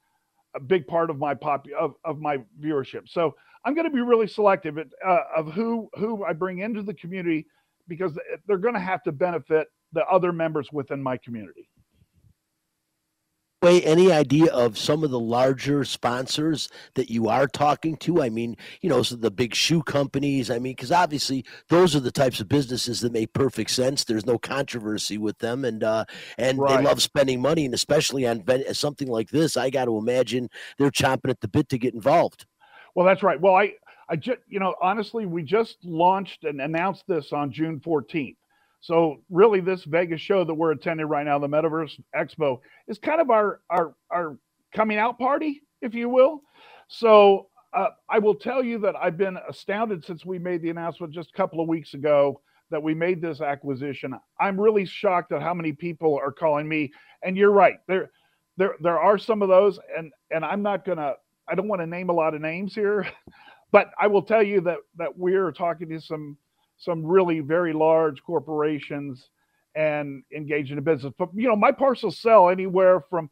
a big part of my pop of, of my viewership? So I'm going to be really selective at, uh, of who, who I bring into the community, because they're going to have to benefit the other members within my community. Way, any idea of some of the larger sponsors that you are talking to? I mean, you know, so the big shoe companies, I mean, because obviously those are the types of businesses that make perfect sense. There's no controversy with them, and uh, and right. They love spending money, and especially on something like this, I got to imagine they're chomping at the bit to get involved. Well, that's right. Well, I, I just, you know, honestly, we just launched and announced this on June fourteenth. So really, this Vegas show that we're attending right now, the Metaverse Expo, is kind of our our, our coming out party, if you will. So uh, I will tell you that I've been astounded since we made the announcement just a couple of weeks ago that we made this acquisition. I'm really shocked at how many people are calling me. And you're right, there there there are some of those, and and I'm not gonna, I don't want to name a lot of names here, but I will tell you that that we're talking to some. some really very large corporations and engage in a business. But, you know, my parcels sell anywhere from,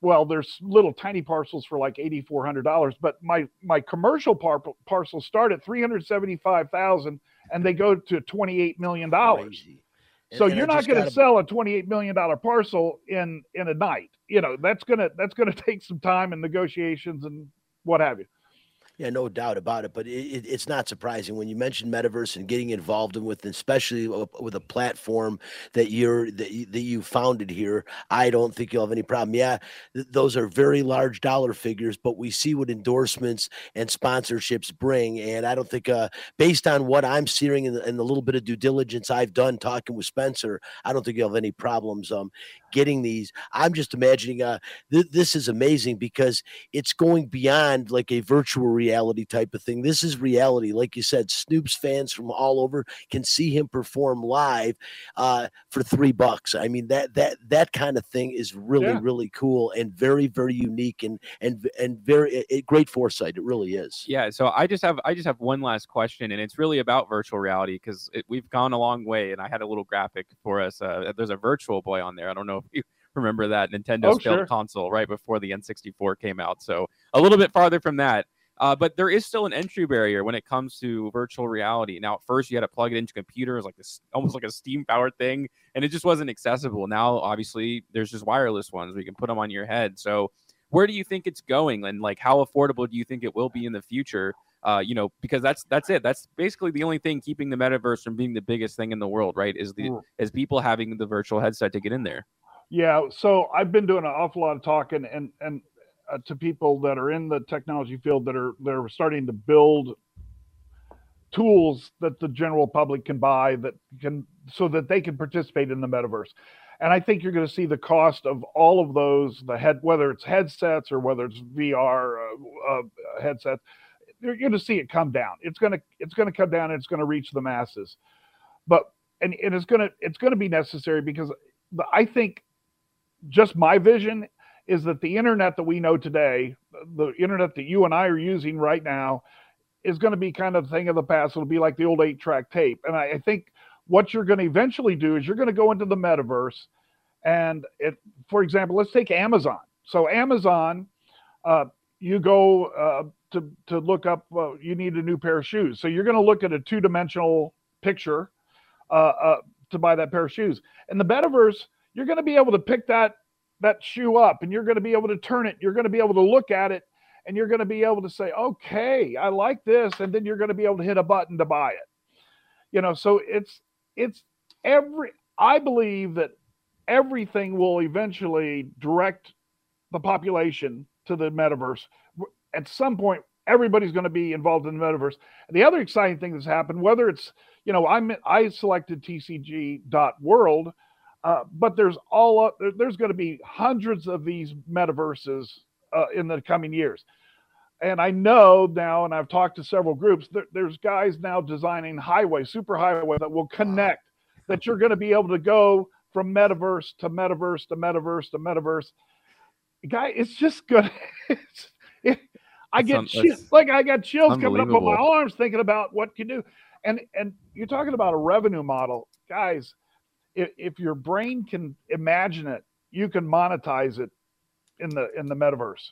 well, there's little tiny parcels for like eight thousand four hundred dollars, but my, my commercial par parcels start at three hundred seventy-five thousand dollars and they go to twenty-eight million dollars. Crazy. So and you're not going to sell a twenty-eight million dollar parcel in, in a night. You know, that's going to, that's going to take some time and negotiations and what have you. Yeah, no doubt about it, but it, it's not surprising when you mentioned metaverse and getting involved in with, especially with a platform that you're that you, that you founded here. I don't think you'll have any problem. Yeah, th those are very large dollar figures, but we see what endorsements and sponsorships bring, and I don't think, uh, based on what I'm seeing and the, and the little bit of due diligence I've done talking with Spencer, I don't think you'll have any problems um getting these. I'm just imagining uh th this is amazing because it's going beyond like a virtual reality. Reality type of thing. This is reality. Like you said, Snoop's fans from all over can see him perform live uh, for three bucks. I mean, that that that kind of thing is really, yeah. really cool and very, very unique and and and very it, great foresight. It really is. Yeah. So I just have I just have one last question, and it's really about virtual reality because we've gone a long way. And I had a little graphic for us. Uh, there's a Virtual Boy on there. I don't know if you remember that Nintendo's oh, failed sure. console right before the N sixty-four came out. So a little bit farther from that. Uh, but there is still an entry barrier when it comes to virtual reality. Now, at first, you had to plug it into computers, like this, almost like a steam-powered thing, and it just wasn't accessible. Now, obviously, there's just wireless ones. We can put them on your head. So where do you think it's going, and like how affordable do you think it will be in the future? Uh, you know, because that's that's it. That's basically the only thing keeping the metaverse from being the biggest thing in the world, right, is, the, is people having the virtual headset to get in there. Yeah, so I've been doing an awful lot of talking, and and – to people that are in the technology field that are they're starting to build tools that the general public can buy that can so that they can participate in the metaverse. And I think you're going to see the cost of all of those, the head whether it's headsets or whether it's V R uh, uh, headsets, you're going to see it come down. It's going to it's going to come down and it's going to reach the masses. But and, and it's going to it's going to be necessary because I think just my vision is that the internet that we know today, the internet that you and I are using right now, is going to be kind of a thing of the past. It'll be like the old eight track tape. And I, I think what you're going to eventually do is you're going to go into the metaverse. And it, for example, let's take Amazon. So Amazon, uh, you go uh, to, to look up, uh, you need a new pair of shoes. So you're going to look at a two dimensional picture uh, uh, to buy that pair of shoes. In the metaverse, you're going to be able to pick that that shoe up and you're going to be able to turn it. You're going to be able to look at it and you're going to be able to say, okay, I like this. And then you're going to be able to hit a button to buy it. You know, so it's, it's every, I believe that everything will eventually direct the population to the metaverse. At some point, everybody's going to be involved in the metaverse. And the other exciting thing that's happened, whether it's, you know, I'm, I selected T C G dot world, Uh, but there's all up, there, there's going to be hundreds of these metaverses uh, in the coming years. And I know now, and I've talked to several groups, there, there's guys now designing highways, super highways that will connect, that you're going to be able to go from metaverse to metaverse to metaverse to metaverse. Guy, it's just good. It's, it, I get chills. Like I got chills coming up on my arms thinking about what you do. And and you're talking about a revenue model. Guys, if, if your brain can imagine it, you can monetize it in the in the metaverse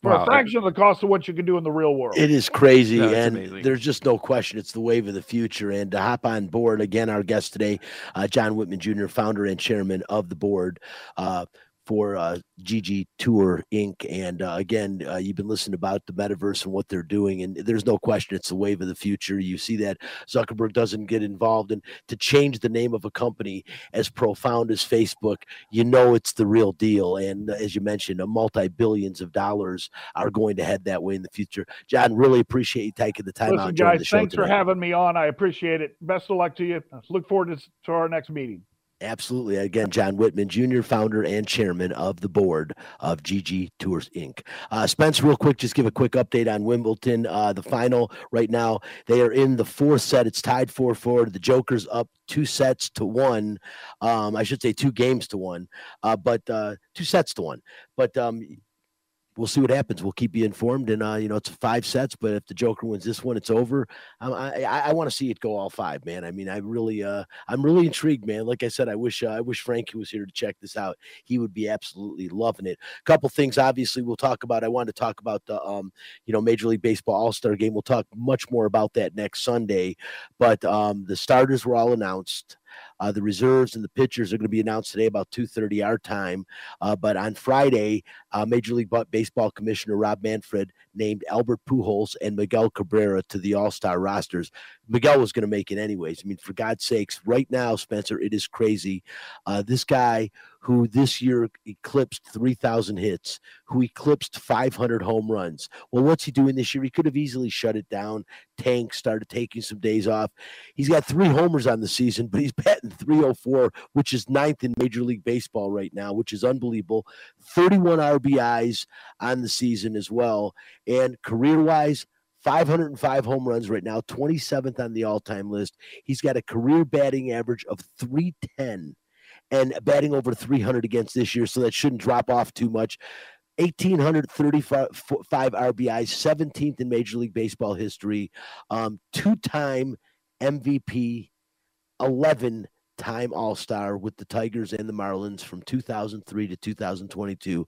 for wow. a fraction of the cost of what you can do in the real world. It is crazy. No, and amazing. There's just no question. It's the wave of the future. And to hop on board, again, our guest today, uh, John Whitman Junior, founder and chairman of the board uh, for uh, G G Tour Incorporated. And uh, again, uh, you've been listening about the metaverse and what they're doing. And there's no question. It's the wave of the future. You see that Zuckerberg doesn't get involved. And to change the name of a company as profound as Facebook, you know, it's the real deal. And uh, as you mentioned, a multi-billions of dollars are going to head that way in the future. John, really appreciate you taking the time Listen, out. Guys, the show thanks today. for having me on. I appreciate it. Best of luck to you. Let's look forward to, to our next meeting. Absolutely. Again, John Whitman Junior, founder and chairman of the board of G G Tours, Incorporated. Uh, Spence, real quick, just give a quick update on Wimbledon. Uh, the final right now, they are in the fourth set. It's tied four four. The Joker's up two sets to one. Um, I should say two games to one, uh, but uh, two sets to one. But um, we'll see what happens. We'll keep you informed. And, uh, you know, it's five sets, but if the Joker wins this one, it's over. Um, I, I, I want to see it go all five, man. I mean, I really, uh, I'm really intrigued, man. Like I said, I wish, uh, I wish Frankie was here to check this out. He would be absolutely loving it. A couple things, obviously, we'll talk about. I wanted to talk about the, um, you know, Major League Baseball All-Star Game. We'll talk much more about that next Sunday. But um, the starters were all announced. Uh, the reserves and the pitchers are going to be announced today about two thirty our time. Uh, but on Friday, uh, Major League Baseball Commissioner Rob Manfred named Albert Pujols and Miguel Cabrera to the All-Star rosters. Miguel was going to make it anyways. I mean, for God's sakes, right now, Spencer, it is crazy. Uh, this guy who this year eclipsed three thousand hits, who eclipsed five hundred home runs. Well, what's he doing this year? He could have easily shut it down, tanked, started taking some days off. He's got three homers on the season, but he's batting three oh four, which is ninth in Major League Baseball right now, which is unbelievable. thirty-one R B Is on the season as well. And career-wise, five hundred five home runs right now, twenty-seventh on the all-time list. He's got a career batting average of three ten. And batting over three hundred against this year, so that shouldn't drop off too much. one thousand eight hundred thirty-five R B Is, seventeenth in Major League Baseball history, um, two-time M V P, eleven-time All-Star with the Tigers and the Marlins from two thousand three to two thousand twenty-two.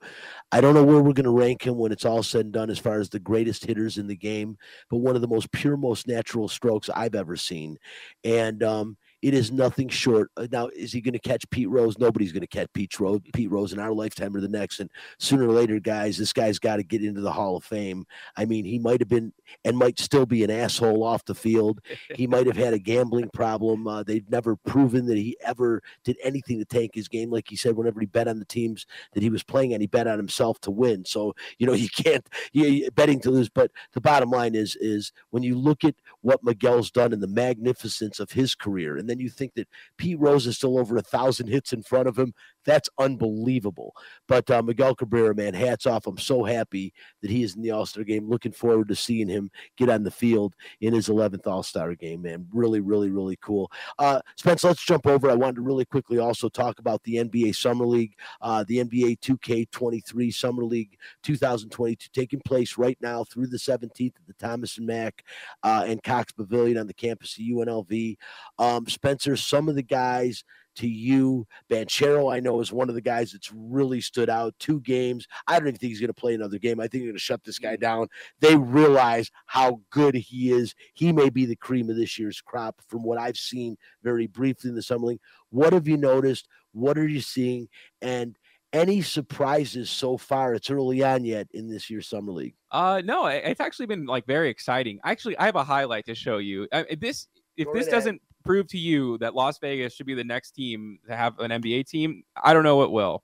I don't know where we're going to rank him when it's all said and done as far as the greatest hitters in the game, but one of the most pure, most natural strokes I've ever seen. And, um, it is nothing short. Now, is he going to catch Pete Rose? Nobody's going to catch Pete Rose, Pete Rose in our lifetime or the next. And sooner or later, guys, this guy's got to get into the Hall of Fame. I mean, he might have been and might still be an asshole off the field. He might have had a gambling problem. Uh, they've never proven that he ever did anything to tank his game. Like he said, whenever he bet on the teams that he was playing on, he bet on himself to win. So, you know, you can't you're betting to lose. But the bottom line is, is when you look at what Miguel's done and the magnificence of his career, and then you think that Pete Rose is still over a thousand hits in front of him. That's unbelievable. But uh, Miguel Cabrera, man, hats off. I'm so happy that he is in the All-Star game. Looking forward to seeing him get on the field in his eleventh All-Star game, man. Really, really, really cool. Uh, Spence, let's jump over. I wanted to really quickly also talk about the N B A Summer League, uh, the N B A two K twenty-three Summer League two thousand twenty-two taking place right now through the seventeenth at the Thomas and Mack uh, and Cox Pavilion on the campus of U N L V. Um, Spencer, some of the guys to you, Banchero, I know, is one of the guys that's really stood out. Two games. I don't even think he's going to play another game. I think they're going to shut this guy down. They realize how good he is. He may be the cream of this year's crop from what I've seen very briefly in the Summer League. What have you noticed? What are you seeing? And any surprises so far? It's early on yet in this year's Summer League. Uh, no, it's actually been like very exciting. Actually, I have a highlight to show you. I, this, if Go this ahead. doesn't prove to you that Las Vegas should be the next team to have an N B A team, I don't know what will.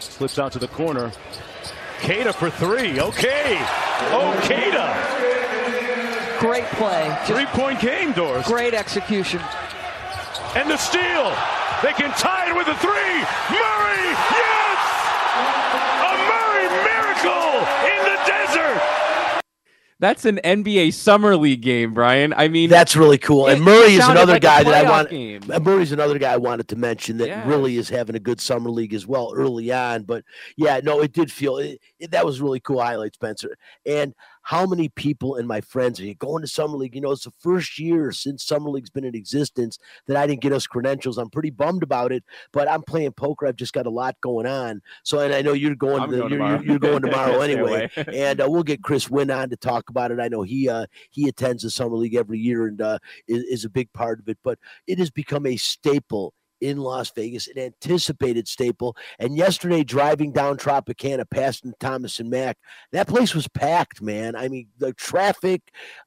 Slips out to the corner. Okada for three. Okay. Okada. Great play. Three-point game, Doris. Great execution. And the steal. They can tie it with a three. Murray, yes! A Murray miracle in the desert. That's an N B A Summer League game, Brian. I mean, that's really cool. And Murray is another like guy that I want. Game. Murray's another guy I wanted to mention that yeah. really is having a good summer league as well early on. But yeah, no, it did feel it, it, that was really cool highlight, Spencer. And how many people and my friends are going to summer league? You know, it's the first year since summer league's been in existence that I didn't get us credentials. I'm pretty bummed about it, but I'm playing poker. I've just got a lot going on. So, and I know you're going. To the, going you're, tomorrow. You're, you're going tomorrow anyway, and uh, we'll get Chris Wynn on to talk about it. I know he uh, he attends the summer league every year and uh, is, is a big part of it. But it has become a staple in Las Vegas, an anticipated staple. And yesterday, driving down Tropicana past Thomas and Mack, that place was packed, man. I mean, the traffic,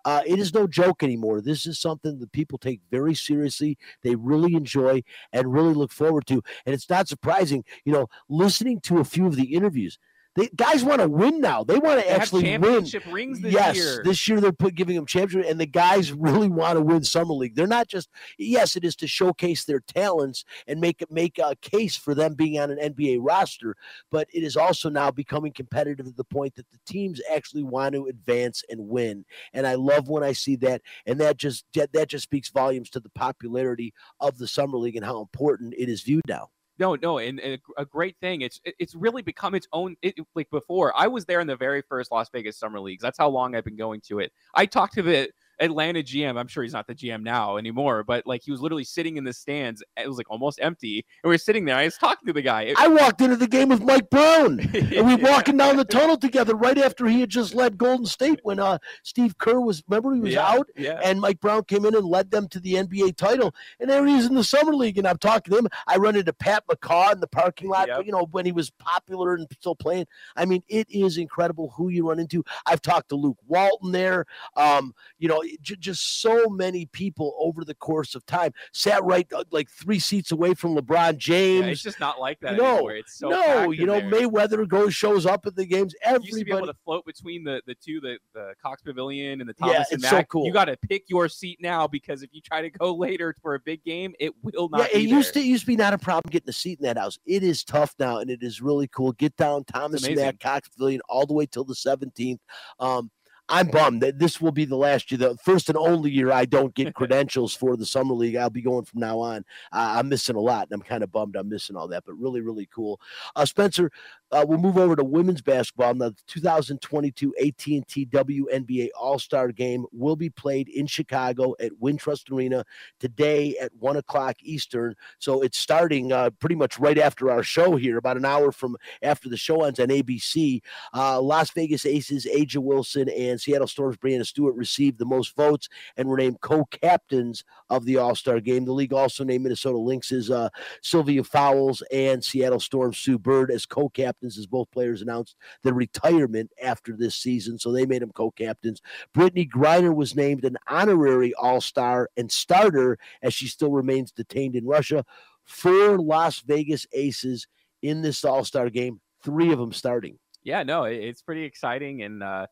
uh, it is no joke anymore. This is something that people take very seriously. They really enjoy and really look forward to. And it's not surprising, you know, listening to a few of the interviews. They, guys want to win now. They want to actually win. Championship rings this yes, year. Yes, this year they're put, giving them championship, and the guys really want to win Summer League. They're not just – yes, it is to showcase their talents and make make a case for them being on an N B A roster, but it is also now becoming competitive to the point that the teams actually want to advance and win. And I love when I see that, and that just that just speaks volumes to the popularity of the Summer League and how important it is viewed now. No, no, and, and a great thing. It's it's really become its own. It, like before, I was there in the very first Las Vegas Summer Leagues. That's how long I've been going to it. I talked to the Atlanta G M. I'm sure he's not the G M now anymore, but like he was literally sitting in the stands. It was like almost empty, and we were sitting there. I was talking to the guy. It, I walked into the game with Mike Brown, and we were walking down the tunnel together right after he had just led Golden State when uh, Steve Kerr was. Remember, he was yeah, out, yeah. and Mike Brown came in and led them to the N B A title. And there he is in the summer league, and I'm talking to him. I run into Pat McCaw in the parking lot, yep. you know, when he was popular and still playing. I mean, it is incredible who you run into. I've talked to Luke Walton there. Um, you know, j- just so many people over the course of time. Sat right uh, like three seats away from LeBron James. Yeah, it's just not like that no, anymore. It's so no, you know, there. Mayweather goes shows up at the games. Everybody you used to be able to float between the the two, the, the Cox Pavilion and the Thomas yeah, it's and Mack. So cool. You got to pick your seat now because if you try to go later for a big game, it will not. Yeah, be it used there. to it used to be not a problem getting a seat in that house. It is tough now, and it is really cool. Get down Thomas and Mack, Cox Pavilion all the way till the seventeenth. Um, I'm bummed that this will be the last year, the first and only year I don't get credentials for the Summer League. I'll be going from now on. Uh, I'm missing a lot, and I'm kind of bummed I'm missing all that, but really, really cool. Uh, Spencer, uh, we'll move over to women's basketball. Now, the two thousand twenty-two A T and T W N B A All-Star Game will be played in Chicago at Wintrust Arena today at one o'clock Eastern. So it's starting uh, pretty much right after our show here, about an hour from after the show ends on A B C. Uh, Las Vegas Aces, A'ja Wilson, and Seattle Storm's Brianna Stewart received the most votes and were named co-captains of the All-Star Game. The league also named Minnesota Lynx's uh, Sylvia Fowles and Seattle Storm's Sue Bird as co-captains as both players announced their retirement after this season, so they made them co-captains. Brittany Griner was named an honorary All-Star and starter as she still remains detained in Russia. Four Las Vegas Aces in this All-Star Game, three of them starting. Yeah, no, it's pretty exciting, and uh,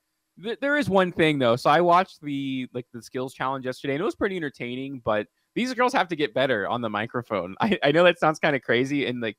there is one thing though. So I watched the like the skills challenge yesterday, and it was pretty entertaining. But these girls have to get better on the microphone. I, I know that sounds kind of crazy, and like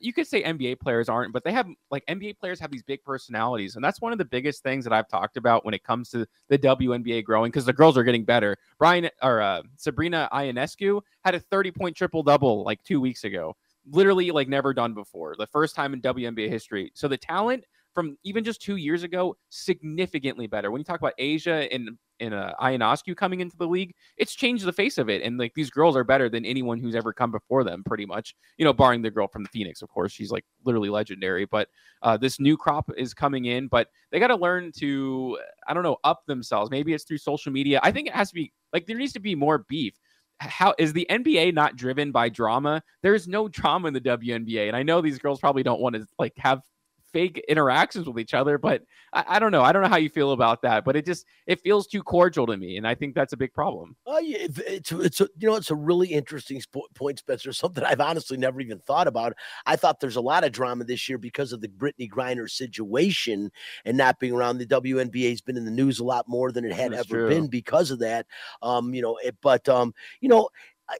you could say N B A players aren't, but they have like N B A players have these big personalities, and that's one of the biggest things that I've talked about when it comes to the W N B A growing because the girls are getting better. Brian or uh, Sabrina Ionescu had a thirty-point triple double like two weeks ago, literally like never done before, the first time in W N B A history. So the talent from even just two years ago, significantly better. When you talk about A'ja and, and uh, Ionescu coming into the league, it's changed the face of it. And like these girls are better than anyone who's ever come before them, pretty much. You know, barring the girl from the Phoenix, of course. She's like literally legendary. But uh, this new crop is coming in. But they got to learn to, I don't know, up themselves. Maybe it's through social media. I think it has to be, like there needs to be more beef. How is the N B A not driven by drama? There's no drama in the W N B A. And I know these girls probably don't want to like have fake interactions with each other, but I, I don't know. I don't know how you feel about that, but it just, it feels too cordial to me. And I think that's a big problem. Oh, yeah, it's, it's a, you know, it's a really interesting sp- point, Spencer, something I've honestly never even thought about. I thought there's a lot of drama this year because of the Brittany Griner situation and not being around. The W N B A has been in the news a lot more than it had that's ever true. been because of that. Um, you know, it, but um, you know,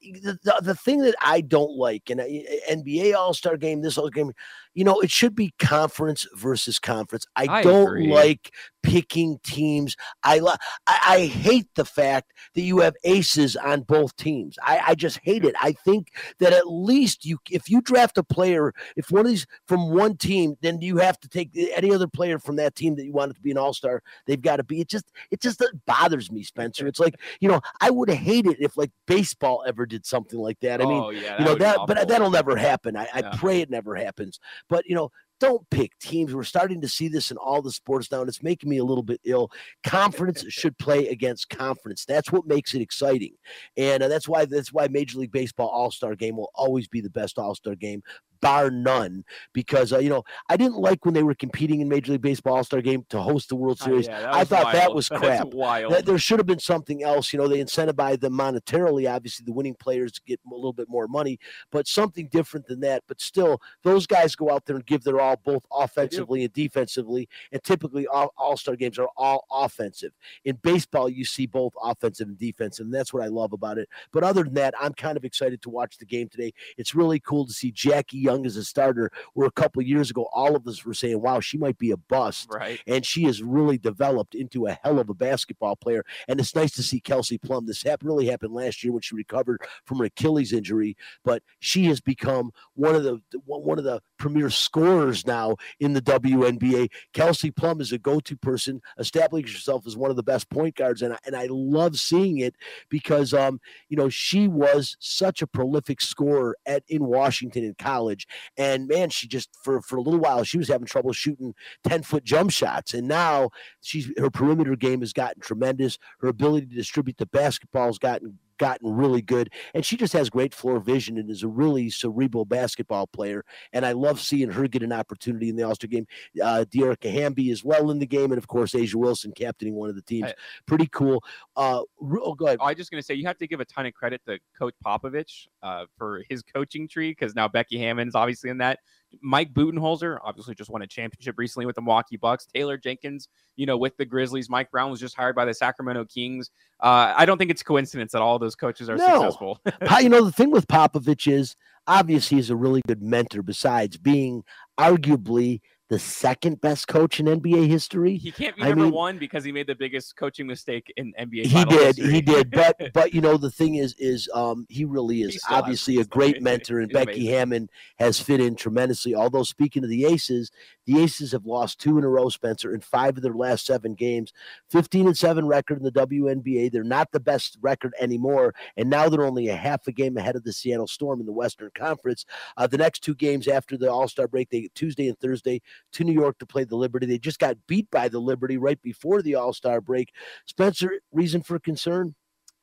The, the the thing that I don't like, and N B A All-Star Game, this whole game, you know, it should be conference versus conference. I, I don't agree. like picking teams. I, lo- I I hate the fact that you have aces on both teams. I, I just hate it. I think that at least you, if you draft a player, if one of these from one team, then you have to take any other player from that team that you want it to be an all-star. They've got to be. It just it just bothers me, Spencer. It's like, you know, I would hate it if like baseball ever did something like that. I oh, mean, yeah, that you know that, but that'll never happen. I, I yeah. pray it never happens. But you know. Don't pick teams. We're starting to see this in all the sports now, and it's making me a little bit ill. Conference should play against conference. That's what makes it exciting, and uh, that's why that's why Major League Baseball All-Star Game will always be the best All-Star Game, bar none. Because uh, you know, I didn't like when they were competing in Major League Baseball All-Star Game to host the World Series. Oh, yeah, I thought wild. that was crap. Wild. That, there should have been something else. You know, they incentivize them monetarily. Obviously, the winning players get a little bit more money, but something different than that. But still, those guys go out there and give their all. All both offensively and defensively, and typically all all-star games are all offensive. In baseball, you see both offensive and defensive, and that's what I love about it. But other than that, I'm kind of excited to watch the game today. It's really cool to see Jackie Young as a starter, where a couple of years ago, all of us were saying, wow, she might be a bust. Right. And she has really developed into a hell of a basketball player. And it's nice to see Kelsey Plum. This hap- really happened last year when she recovered from an Achilles injury, but she has become one of the one of the premier scorers now in the W N B A. Kelsey Plum is a go-to person, establishing herself as one of the best point guards, and I, and I love seeing it because um you know, she was such a prolific scorer at in Washington in college, and man, she just for for a little while she was having trouble shooting ten-foot jump shots, and now she's her perimeter game has gotten tremendous. Her ability to distribute the basketball has gotten gotten really good, and she just has great floor vision and is a really cerebral basketball player, and I love seeing her get an opportunity in the All-Star game. Uh, De'Erica Hamby is well in the game, and of course A'ja Wilson captaining one of the teams. I, Pretty cool. Uh, oh, go ahead. I was just going to say, you have to give a ton of credit to Coach Popovich uh, for his coaching tree, because now Becky Hammond's obviously in that. Mike Budenholzer obviously just won a championship recently with the Milwaukee Bucks. Taylor Jenkins, you know, with the Grizzlies. Mike Brown was just hired by the Sacramento Kings. Uh, I don't think it's coincidence that all those coaches are no. successful. You know, the thing with Popovich is obviously he's a really good mentor, besides being arguably the second best coach in N B A history. He can't be number I mean, one because he made the biggest coaching mistake in N B A. He did. History. He did. But, but you know, the thing is, is um, he really is obviously a great mentor, and Becky amazing. Hammond has fit in tremendously. Although, speaking of the Aces, the Aces have lost two in a row, Spencer, in five of their last seven games, fifteen and seven record in the W N B A. They're not the best record anymore. And now they're only a half a game ahead of the Seattle Storm in the Western Conference. Uh, the next two games after the All-Star break, they Tuesday and Thursday, to New York to play the Liberty. They just got beat by the Liberty right before the All-Star break. Spencer, reason for concern?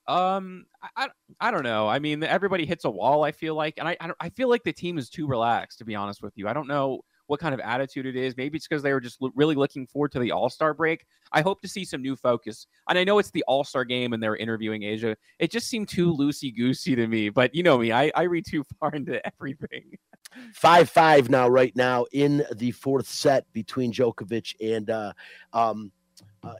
Um, I I don't know. I mean, everybody hits a wall, I feel like. And I I feel like the team is too relaxed, to be honest with you. I don't know what kind of attitude it is. Maybe it's because they were just lo- really looking forward to the All-Star break. I hope to see some new focus. And I know it's the All-Star game and they're interviewing A'ja. It just seemed too loosey-goosey to me. But you know me, I, I read too far into everything. five five now, right now, in the fourth set between Djokovic and uh, um, uh,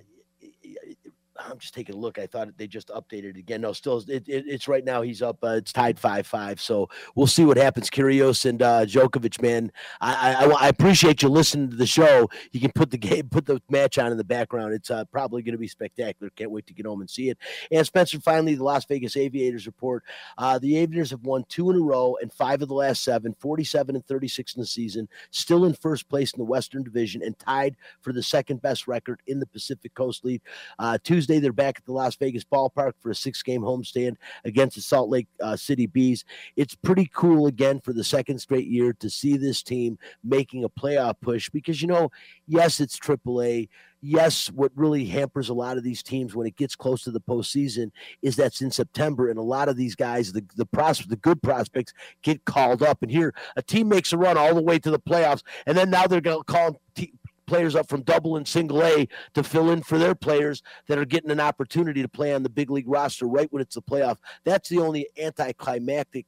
I'm just taking a look. I thought they just updated it again. No, still, it, it, it's right now. He's up. Uh, it's tied five five. So we'll see what happens. Kyrgios and uh, Djokovic, man. I, I I appreciate you listening to the show. You can put the game, put the match on in the background. It's uh, probably going to be spectacular. Can't wait to get home and see it. And Spencer, finally, the Las Vegas Aviators report. Uh, the Aviators have won two in a row and five of the last seven, forty-seven and thirty-six in the season, still in first place in the Western Division and tied for the second best record in the Pacific Coast League. Uh, Tuesday, they're back at the Las Vegas ballpark for a six-game homestand against the Salt Lake uh, City Bees. It's pretty cool again for the second straight year to see this team making a playoff push because, you know, yes, it's triple A. Yes, what really hampers a lot of these teams when it gets close to the postseason is that's in September, and a lot of these guys, the the, pros- the good prospects, get called up. And here, a team makes a run all the way to the playoffs, and then now they're going to call T- players up from double and single A to fill in for their players that are getting an opportunity to play on the big league roster right when it's the playoff. That's the only anticlimactic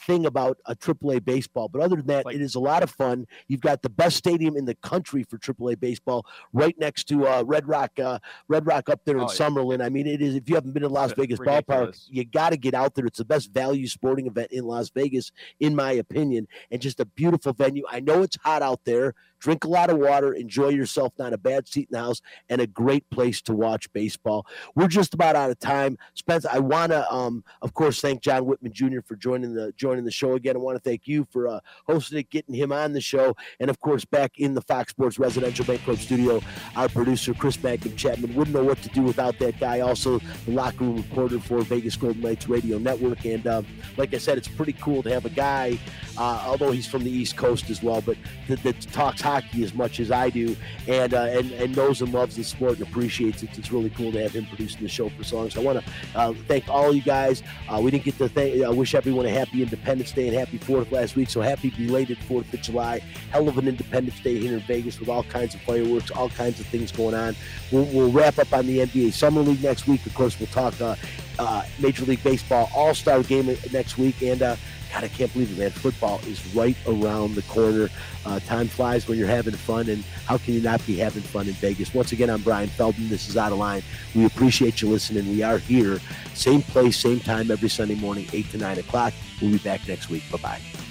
thing about a triple A baseball. But other than that, like, it is a lot of fun. You've got the best stadium in the country for triple A baseball right next to uh, Red Rock, uh, Red Rock up there in oh, Summerlin. Yeah. I mean, it is, if you haven't been in Las it's Vegas ridiculous. Ballpark, you got to get out there. It's the best value sporting event in Las Vegas, in my opinion, and just a beautiful venue. I know it's hot out there. Drink a lot of water, enjoy yourself, not a bad seat in the house, and a great place to watch baseball. We're just about out of time. Spence, I want to, um, of course, thank John Whitman Junior for joining the joining the show again. I want to thank you for uh, hosting it, getting him on the show, and, of course, back in the Fox Sports Residential Bancorp studio, our producer, Chris Magnum Chapman. Wouldn't know what to do without that guy. Also, the locker room reporter for Vegas Golden Knights Radio Network. And, um, like I said, it's pretty cool to have a guy, uh, although he's from the East Coast as well, but that th- talks hockey as much as I do, and uh, and and knows and loves the sport and appreciates it. It's really cool to have him producing the show for so long. So I want to uh, thank all you guys. Uh, we didn't get to thank. I wish everyone a happy Independence Day and happy Fourth last week. So happy belated Fourth of July. Hell of an Independence Day here in Vegas with all kinds of fireworks, all kinds of things going on. We'll, we'll wrap up on the N B A Summer League next week. Of course, we'll talk uh, uh, Major League Baseball All Star Game next week, and. Uh, God, I can't believe it, man. Football is right around the corner. Uh, time flies when you're having fun, and how can you not be having fun in Vegas? Once again, I'm Brian Feldman. This is Outta Line. We appreciate you listening. We are here, same place, same time, every Sunday morning, eight to nine o'clock. We'll be back next week. Bye-bye.